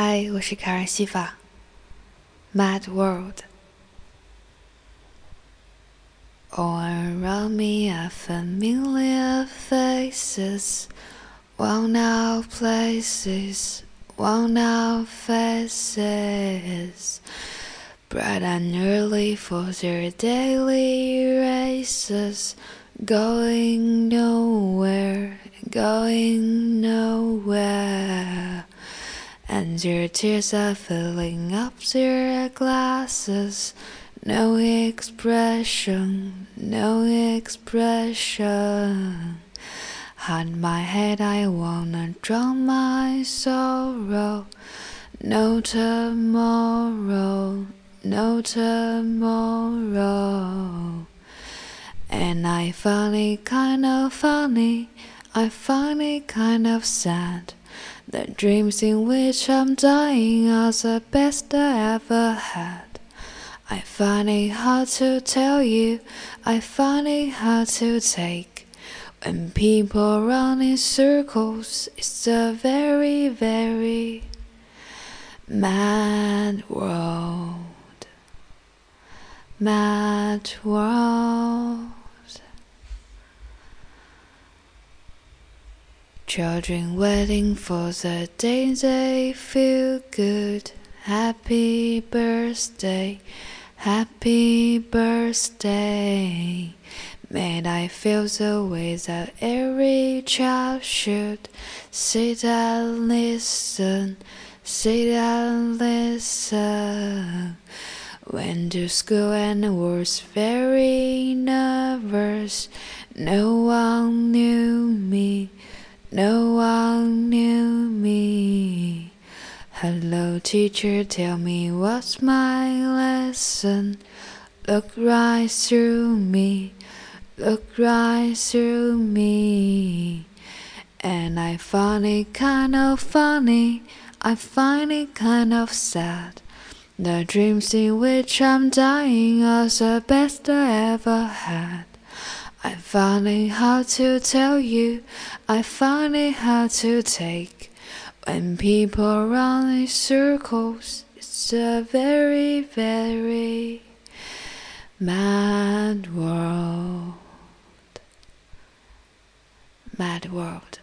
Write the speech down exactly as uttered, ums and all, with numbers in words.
嗨，我是Karan Siva。 Mad World。 All around me are familiar faces, worn-out places, worn-out faces, bright and early for their daily races, going nowhere, going nowhere. And your tears are filling up their glasses, no expression, no expression. Hide my head, I wanna drown my sorrow, no tomorrow, no tomorrow. And I find it kind of funny, I find it kind of sad, the dreams in which I'm dying are the best I ever had. I find it hard to tell you, I find it hard to take, when people run in circles, it's a very, very mad world. Mad world. Children waiting for the day they feel good. Happy birthday, happy birthday. May I feel the way that every child should. Sit and listen, sit and listen. Went to school and was very nervous. No one knew me, no one knew me. Hello teacher, tell me what's my lesson. Look right through me, look right through me. And I find it kind of funny, I find it kind of sad, the dreams in which I'm dying are the best I ever had. I find it hard to tell you, I find it hard to take, when people run in circles, it's a very, very mad world. Mad world.